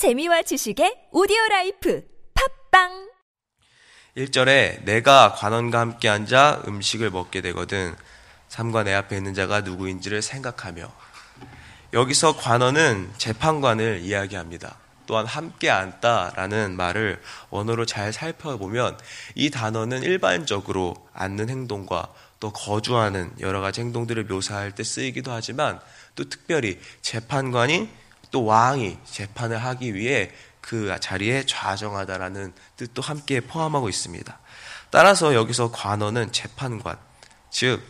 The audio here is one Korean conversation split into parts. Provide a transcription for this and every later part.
재미와 지식의 오디오라이프 팝빵 1절에 내가 관원과 함께 앉아 음식을 먹게 되거든 삼가 내 앞에 있는 자가 누구인지를 생각하며. 여기서 관원은 재판관을 이야기합니다. 또한 함께 앉다라는 말을 원어로 잘 살펴보면 이 단어는 일반적으로 앉는 행동과 또 거주하는 여러 가지 행동들을 묘사할 때 쓰이기도 하지만 또 특별히 재판관이 또 왕이 재판을 하기 위해 그 자리에 좌정하다라는 뜻도 함께 포함하고 있습니다. 따라서 여기서 관원은 재판관, 즉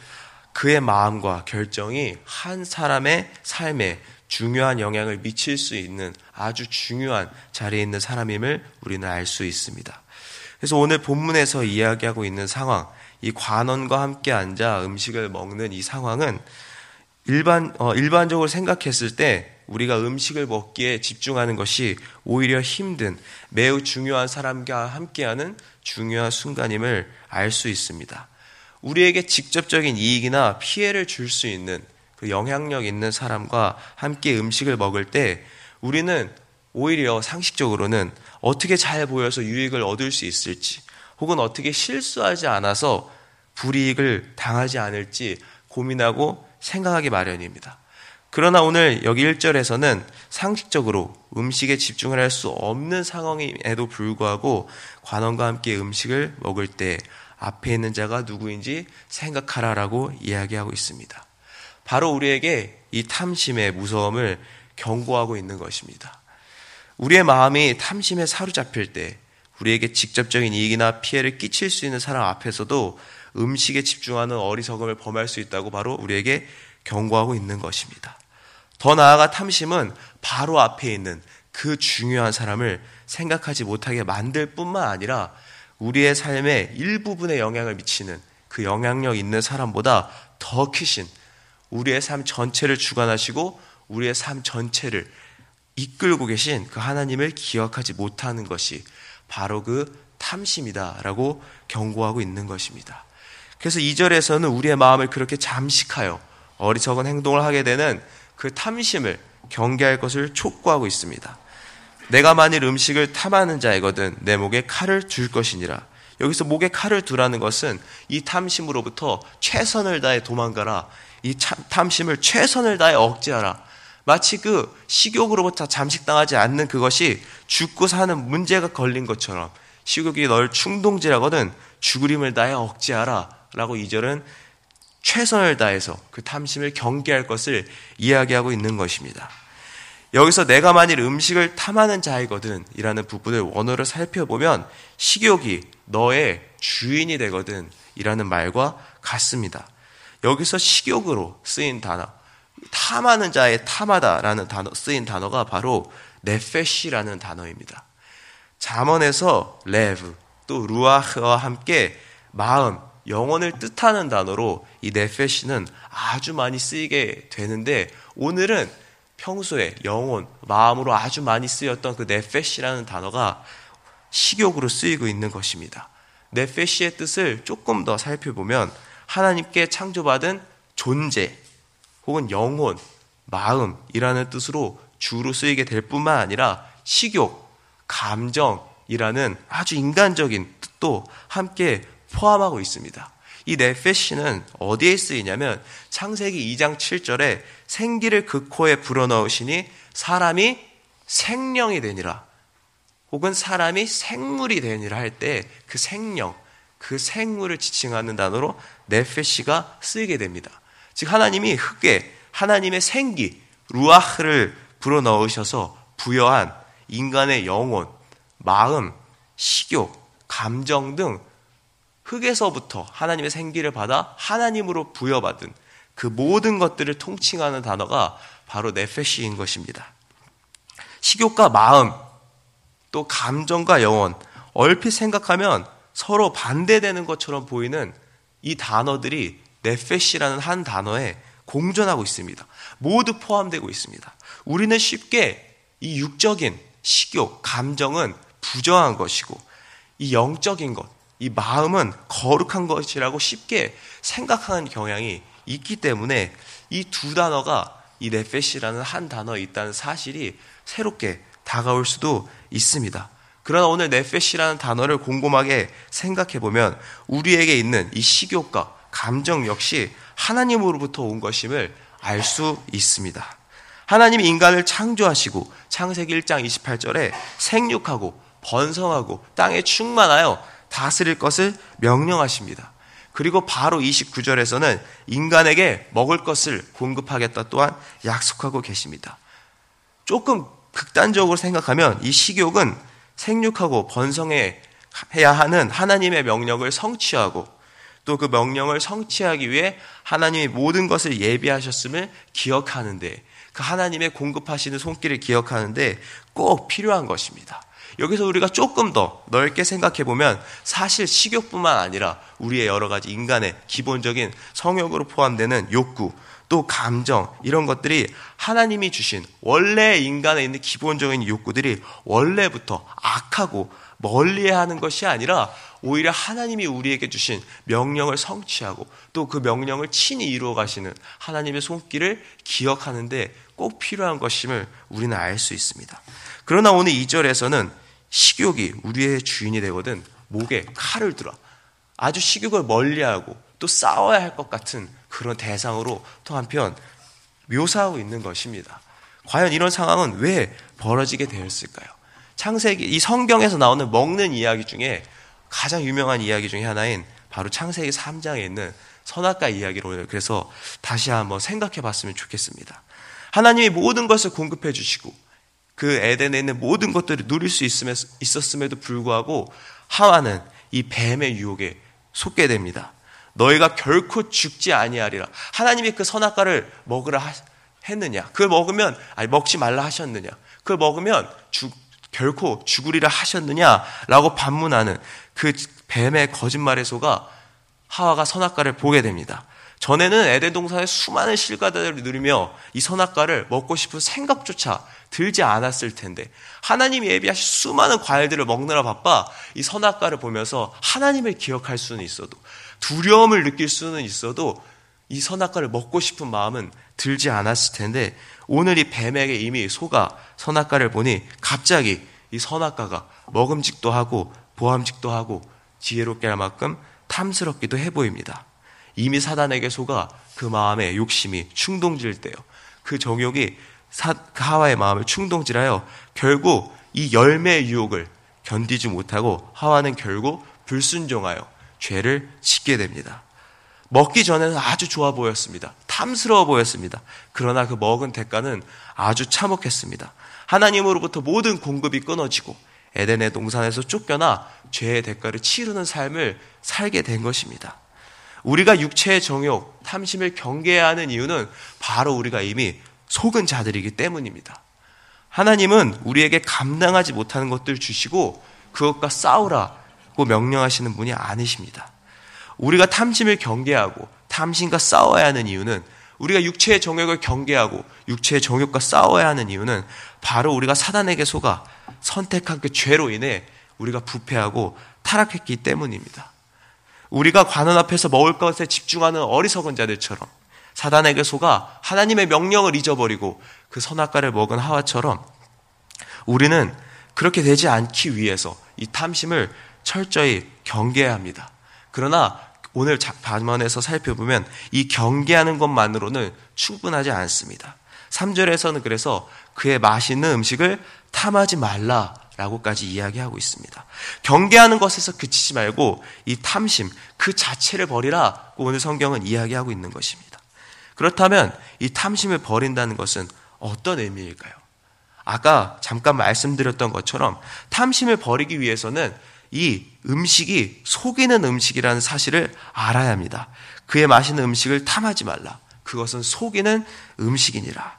그의 마음과 결정이 한 사람의 삶에 중요한 영향을 미칠 수 있는 아주 중요한 자리에 있는 사람임을 우리는 알 수 있습니다. 그래서 오늘 본문에서 이야기하고 있는 상황, 이 관원과 함께 앉아 음식을 먹는 이 상황은 일반적으로 생각했을 때 우리가 음식을 먹기에 집중하는 것이 오히려 힘든 매우 중요한 사람과 함께하는 중요한 순간임을 알 수 있습니다. 우리에게 직접적인 이익이나 피해를 줄 수 있는 그 영향력 있는 사람과 함께 음식을 먹을 때 우리는 오히려 상식적으로는 어떻게 잘 보여서 유익을 얻을 수 있을지 혹은 어떻게 실수하지 않아서 불이익을 당하지 않을지 고민하고 생각하기 마련입니다. 그러나 오늘 여기 1절에서는 상식적으로 음식에 집중을 할 수 없는 상황임에도 불구하고 관원과 함께 음식을 먹을 때 앞에 있는 자가 누구인지 생각하라라고 이야기하고 있습니다. 바로 우리에게 이 탐심의 무서움을 경고하고 있는 것입니다. 우리의 마음이 탐심에 사로잡힐 때 우리에게 직접적인 이익이나 피해를 끼칠 수 있는 사람 앞에서도 음식에 집중하는 어리석음을 범할 수 있다고 바로 우리에게 경고하고 있는 것입니다. 더 나아가 탐심은 바로 앞에 있는 그 중요한 사람을 생각하지 못하게 만들 뿐만 아니라 우리의 삶의 일부분에 영향을 미치는 그 영향력 있는 사람보다 더 크신 우리의 삶 전체를 주관하시고 우리의 삶 전체를 이끌고 계신 그 하나님을 기억하지 못하는 것이 바로 그 탐심이다라고 경고하고 있는 것입니다. 그래서 2절에서는 우리의 마음을 그렇게 잠식하여 어리석은 행동을 하게 되는 그 탐심을 경계할 것을 촉구하고 있습니다. 내가 만일 음식을 탐하는 자이거든 내 목에 칼을 둘 것이니라. 여기서 목에 칼을 두라는 것은 이 탐심으로부터 최선을 다해 도망가라. 이 탐심을 최선을 다해 억제하라. 마치 그 식욕으로부터 잠식당하지 않는 그것이 죽고 사는 문제가 걸린 것처럼 식욕이 널 충동질하거든 죽으림을 다해 억제하라 라고 2절은 최선을 다해서 그 탐심을 경계할 것을 이야기하고 있는 것입니다. 여기서 내가 만일 음식을 탐하는 자이거든 이라는 부분을 원어를 살펴보면 식욕이 너의 주인이 되거든 이라는 말과 같습니다. 여기서 식욕으로 쓰인 단어, 탐하는 자의 탐하다라는 단어 쓰인 단어가 바로 네페시라는 단어입니다. 잠언에서 레브 또 루아흐와 함께 마음, 영혼을 뜻하는 단어로 이 네페시는 아주 많이 쓰이게 되는데 오늘은 평소에 영혼, 마음으로 아주 많이 쓰였던 그 네페시라는 단어가 식욕으로 쓰이고 있는 것입니다. 네페시의 뜻을 조금 더 살펴보면 하나님께 창조받은 존재 혹은 영혼, 마음이라는 뜻으로 주로 쓰이게 될 뿐만 아니라 식욕, 감정이라는 아주 인간적인 뜻도 함께 포함하고 있습니다. 이 네페시는 어디에 쓰이냐면 창세기 2장 7절에 생기를 그 코에 불어넣으시니 사람이 생령이 되니라 혹은 사람이 생물이 되니라 할 때 그 생령, 그 생물을 지칭하는 단어로 네페시가 쓰이게 됩니다. 즉 하나님이 흙에 하나님의 생기, 루아흐를 불어넣으셔서 부여한 인간의 영혼, 마음, 식욕, 감정 등 흙에서부터 하나님의 생기를 받아 하나님으로 부여받은 그 모든 것들을 통칭하는 단어가 바로 네페시인 것입니다. 식욕과 마음, 또 감정과 영혼, 얼핏 생각하면 서로 반대되는 것처럼 보이는 이 단어들이 네페시라는 한 단어에 공존하고 있습니다. 모두 포함되고 있습니다. 우리는 쉽게 이 육적인 식욕, 감정은 부정한 것이고 이 영적인 것, 이 마음은 거룩한 것이라고 쉽게 생각하는 경향이 있기 때문에 이 두 단어가 이 네페시라는 한 단어에 있다는 사실이 새롭게 다가올 수도 있습니다. 그러나 오늘 네페시라는 단어를 곰곰하게 생각해보면 우리에게 있는 이 식욕과 감정 역시 하나님으로부터 온 것임을 알 수 있습니다. 하나님이 인간을 창조하시고 창세기 1장 28절에 생육하고 번성하고 땅에 충만하여 다스릴 것을 명령하십니다. 그리고 바로 29절에서는 인간에게 먹을 것을 공급하겠다 또한 약속하고 계십니다. 조금 극단적으로 생각하면 이 식욕은 생육하고 번성해야 하는 하나님의 명령을 성취하고 또 그 명령을 성취하기 위해 하나님이 모든 것을 예비하셨음을 기억하는데 그 하나님의 공급하시는 손길을 기억하는데 꼭 필요한 것입니다. 여기서 우리가 조금 더 넓게 생각해보면 사실 식욕뿐만 아니라 우리의 여러 가지 인간의 기본적인 성욕으로 포함되는 욕구 또 감정 이런 것들이 하나님이 주신 원래 인간에 있는 기본적인 욕구들이 원래부터 악하고 멀리하는 것이 아니라 오히려 하나님이 우리에게 주신 명령을 성취하고 또 그 명령을 친히 이루어 가시는 하나님의 손길을 기억하는 데 꼭 필요한 것임을 우리는 알 수 있습니다. 그러나 오늘 2절에서는 식욕이 우리의 주인이 되거든 목에 칼을 들어 아주 식욕을 멀리하고 또 싸워야 할 것 같은 그런 대상으로 또 한편 묘사하고 있는 것입니다. 과연 이런 상황은 왜 벌어지게 되었을까요? 창세기 이 성경에서 나오는 먹는 이야기 중에 가장 유명한 이야기 중에 하나인 바로 창세기 3장에 있는 선악과 이야기로 그래서 다시 한번 생각해 봤으면 좋겠습니다. 하나님이 모든 것을 공급해 주시고 그 에덴에 있는 모든 것들을 누릴 수 있었음에도 불구하고 하와는 이 뱀의 유혹에 속게 됩니다. 너희가 결코 죽지 아니하리라. 하나님이 그 선악과를 먹으라 했느냐? 그걸 먹으면 먹지 말라 하셨느냐? 그걸 먹으면 결코 죽으리라 하셨느냐라고 반문하는 그 뱀의 거짓말에 속아 하와가 선악과를 보게 됩니다. 전에는 에덴 동산의 수많은 실과들을 누리며 이 선악과를 먹고 싶은 생각조차 들지 않았을 텐데 하나님이 예비하신 수많은 과일들을 먹느라 바빠 이 선악과를 보면서 하나님을 기억할 수는 있어도 두려움을 느낄 수는 있어도 이 선악과를 먹고 싶은 마음은 들지 않았을 텐데 오늘 이 뱀에게 이미 속아 선악과를 보니 갑자기 이 선악과가 먹음직도 하고 보암직도 하고 지혜롭게 할 만큼 탐스럽기도 해 보입니다. 이미 사단에게 속아 그 마음의 욕심이 충동질 때요. 그 정욕이 하와의 마음을 충동질하여 결국 이 열매의 유혹을 견디지 못하고 하와는 결국 불순종하여 죄를 짓게 됩니다. 먹기 전에는 아주 좋아 보였습니다. 탐스러워 보였습니다. 그러나 그 먹은 대가는 아주 참혹했습니다. 하나님으로부터 모든 공급이 끊어지고 에덴의 동산에서 쫓겨나 죄의 대가를 치르는 삶을 살게 된 것입니다. 우리가 육체의 정욕, 탐심을 경계해야 하는 이유는 바로 우리가 이미 속은 자들이기 때문입니다. 하나님은 우리에게 감당하지 못하는 것들 주시고 그것과 싸우라고 명령하시는 분이 아니십니다. 우리가 탐심을 경계하고 탐심과 싸워야 하는 이유는 우리가 육체의 정욕을 경계하고 육체의 정욕과 싸워야 하는 이유는 바로 우리가 사단에게 속아 선택한 그 죄로 인해 우리가 부패하고 타락했기 때문입니다. 우리가 관원 앞에서 먹을 것에 집중하는 어리석은 자들처럼 사단에게 속아 하나님의 명령을 잊어버리고 그 선악과를 먹은 하와처럼 우리는 그렇게 되지 않기 위해서 이 탐심을 철저히 경계해야 합니다. 그러나 오늘 본문에서 살펴보면 이 경계하는 것만으로는 충분하지 않습니다. 3절에서는 그래서 그의 맛있는 음식을 탐하지 말라 라고까지 이야기하고 있습니다. 경계하는 것에서 그치지 말고 이 탐심 그 자체를 버리라고 오늘 성경은 이야기하고 있는 것입니다. 그렇다면 이 탐심을 버린다는 것은 어떤 의미일까요? 아까 잠깐 말씀드렸던 것처럼 탐심을 버리기 위해서는 이 음식이 속이는 음식이라는 사실을 알아야 합니다. 그의 맛있는 음식을 탐하지 말라. 그것은 속이는 음식이니라.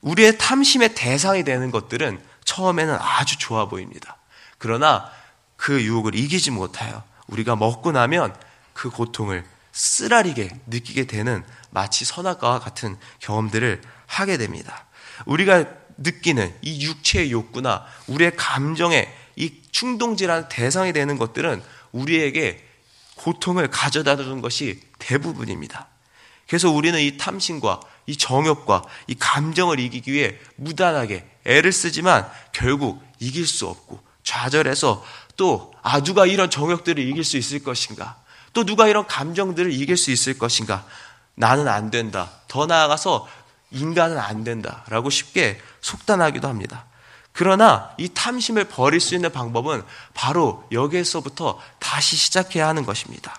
우리의 탐심의 대상이 되는 것들은 처음에는 아주 좋아 보입니다. 그러나 그 유혹을 이기지 못하여 우리가 먹고 나면 그 고통을 쓰라리게 느끼게 되는 마치 선악과와 같은 경험들을 하게 됩니다. 우리가 느끼는 이 육체의 욕구나 우리의 감정의 이 충동질환 대상이 되는 것들은 우리에게 고통을 가져다 주는 것이 대부분입니다. 그래서 우리는 이 탐심과 이 정욕과 이 감정을 이기기 위해 무단하게 애를 쓰지만 결국 이길 수 없고 좌절해서 또 아 누가 이런 정욕들을 이길 수 있을 것인가? 또 누가 이런 감정들을 이길 수 있을 것인가? 나는 안 된다. 더 나아가서 인간은 안 된다라고 쉽게 속단하기도 합니다. 그러나 이 탐심을 버릴 수 있는 방법은 바로 여기에서부터 다시 시작해야 하는 것입니다.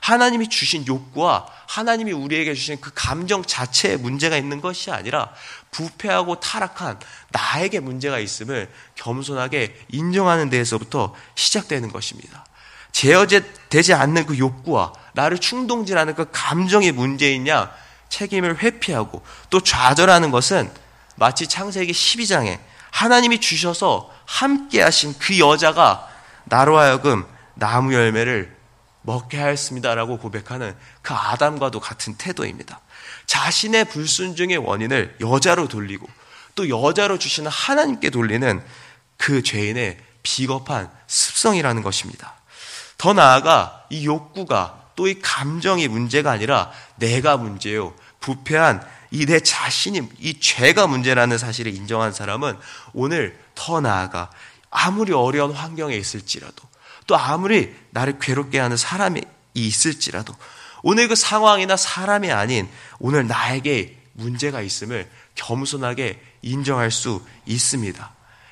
하나님이 주신 욕구와 하나님이 우리에게 주신 그 감정 자체에 문제가 있는 것이 아니라 부패하고 타락한 나에게 문제가 있음을 겸손하게 인정하는 데에서부터 시작되는 것입니다. 제어되지 않는 그 욕구와 나를 충동질하는 그 감정이 문제인 양 책임을 회피하고 또 좌절하는 것은 마치 창세기 12장에 하나님이 주셔서 함께 하신 그 여자가 나로 하여금 나무 열매를 먹게 하였습니다라고 고백하는 그 아담과도 같은 태도입니다. 자신의 불순종의 원인을 여자로 돌리고 또 여자로 주시는 하나님께 돌리는 그 죄인의 비겁한 습성이라는 것입니다. 더 나아가 이 욕구가 또 이 감정이 문제가 아니라 내가 문제요. 부패한 이 내 자신이 이 죄가 문제라는 사실을 인정한 사람은 오늘 더 나아가 아무리 어려운 환경에 있을지라도 또 아무리 나를 괴롭게 하는 사람이 있을지라도 오늘 그 상황이나 사람이 아닌 오늘 나에게 문제가 있음을 겸손하게 인정할 수 있습니다.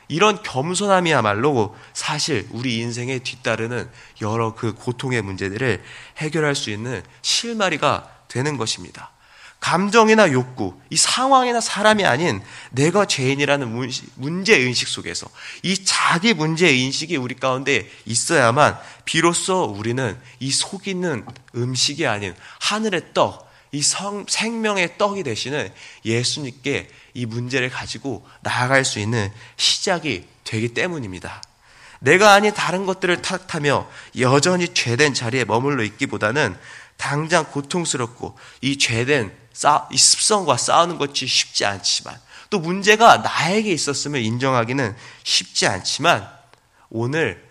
이런 겸손함이야말로 사실 우리 인생에 뒤따르는 여러 그 고통의 문제들을 해결할 수 있는 실마리가 되는 것입니다. 감정이나 욕구, 이 상황이나 사람이 아닌 내가 죄인이라는 문제의식 속에서 이 자기 문제의식이 우리 가운데 있어야만 비로소 우리는 이 속이는 음식이 아닌 하늘의 떡, 이 생명의 떡이 되시는 예수님께 이 문제를 가지고 나아갈 수 있는 시작이 되기 때문입니다. 내가 아닌 다른 것들을 탓하며 여전히 죄된 자리에 머물러 있기보다는 당장 고통스럽고 이 죄된 이 습성과 싸우는 것이 쉽지 않지만 또 문제가 나에게 있었음을 인정하기는 쉽지 않지만 오늘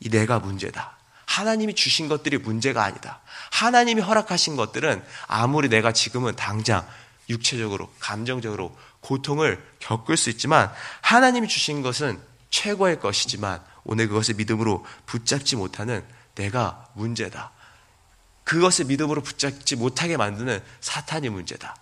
이 내가 문제다. 하나님이 주신 것들이 문제가 아니다. 하나님이 허락하신 것들은 아무리 내가 지금은 당장 육체적으로 감정적으로 고통을 겪을 수 있지만 하나님이 주신 것은 최고의 것이지만 오늘 그것을 믿음으로 붙잡지 못하는 내가 문제다. 그것을 믿음으로 붙잡지 못하게 만드는 사탄이 문제다.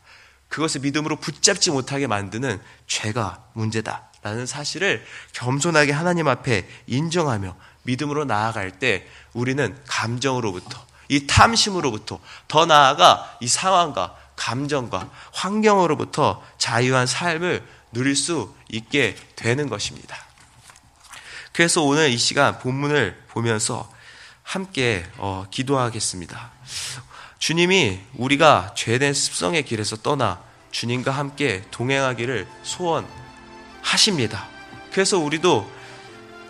그것을 믿음으로 붙잡지 못하게 만드는 죄가 문제다 라는 사실을 겸손하게 하나님 앞에 인정하며 믿음으로 나아갈 때 우리는 감정으로부터 이 탐심으로부터 더 나아가 이 상황과 감정과 환경으로부터 자유한 삶을 누릴 수 있게 되는 것입니다. 그래서 오늘 이 시간 본문을 보면서 함께 기도하겠습니다. 주님이 우리가 죄된 습성의 길에서 떠나 주님과 함께 동행하기를 소원하십니다. 그래서 우리도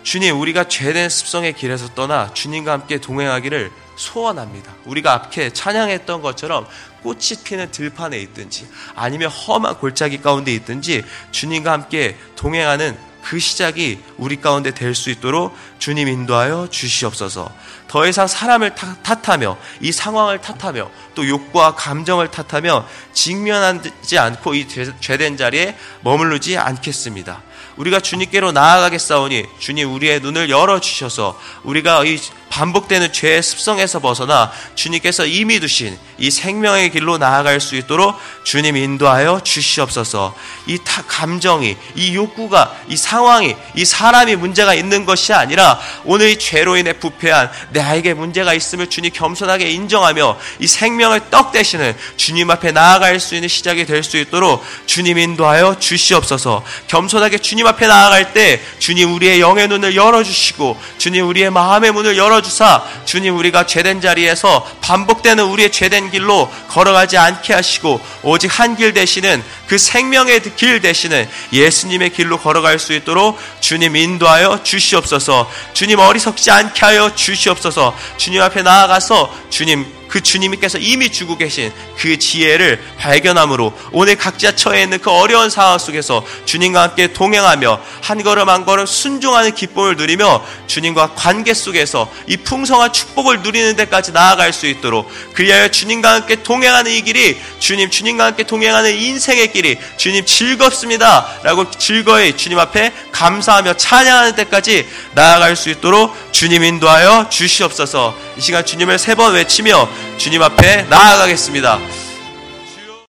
주님 우리가 죄된 습성의 길에서 떠나 주님과 함께 동행하기를 소원합니다. 우리가 앞에 찬양했던 것처럼 꽃이 피는 들판에 있든지 아니면 험한 골짜기 가운데 있든지 주님과 함께 동행하는 그 시작이 우리 가운데 될 수 있도록 주님 인도하여 주시옵소서. 더 이상 사람을 탓하며 이 상황을 탓하며 또 욕과 감정을 탓하며 직면하지 않고 이 죄된 자리에 머무르지 않겠습니다. 우리가 주님께로 나아가겠사오니 주님 우리의 눈을 열어주셔서 우리가 이 반복되는 죄의 습성에서 벗어나 주님께서 이미 두신 이 생명의 길로 나아갈 수 있도록 주님 인도하여 주시옵소서. 이 감정이, 이 욕구가, 이 상황이, 이 사람이 문제가 있는 것이 아니라 오늘 이 죄로 인해 부패한 나에게 문제가 있음을 주님 겸손하게 인정하며 이 생명을 떡 대시는 주님 앞에 나아갈 수 있는 시작이 될 수 있도록 주님 인도하여 주시옵소서. 겸손하게 주님 앞에 나아갈 때 주님 우리의 영의 눈을 열어주시고 주님 우리의 마음의 문을 열어주사 주님 우리가 죄된 자리에서 반복되는 우리의 죄된 길로 걸어가지 않게 하시고 오직 한 길 되시는 그 생명의 길 되시는 예수님의 길로 걸어갈 수 있도록 주님 인도하여 주시옵소서. 주님 어리석지 않게 하여 주시옵소서. 주님 앞에 나아가서 주님 그 주님께서 이미 주고 계신 그 지혜를 발견함으로 오늘 각자 처해 있는 그 어려운 상황 속에서 주님과 함께 동행하며 한 걸음 한 걸음 순종하는 기쁨을 누리며 주님과 관계 속에서 이 풍성한 축복을 누리는 데까지 나아갈 수 있도록, 그리하여 주님과 함께 동행하는 이 길이 주님과 함께 동행하는 인생의 길이 주님 즐겁습니다 라고 즐거이 주님 앞에 감사하며 찬양하는 데까지 나아갈 수 있도록 주님 인도하여 주시옵소서. 이 시간 주님을 세 번 외치며 주님 앞에 나아가겠습니다.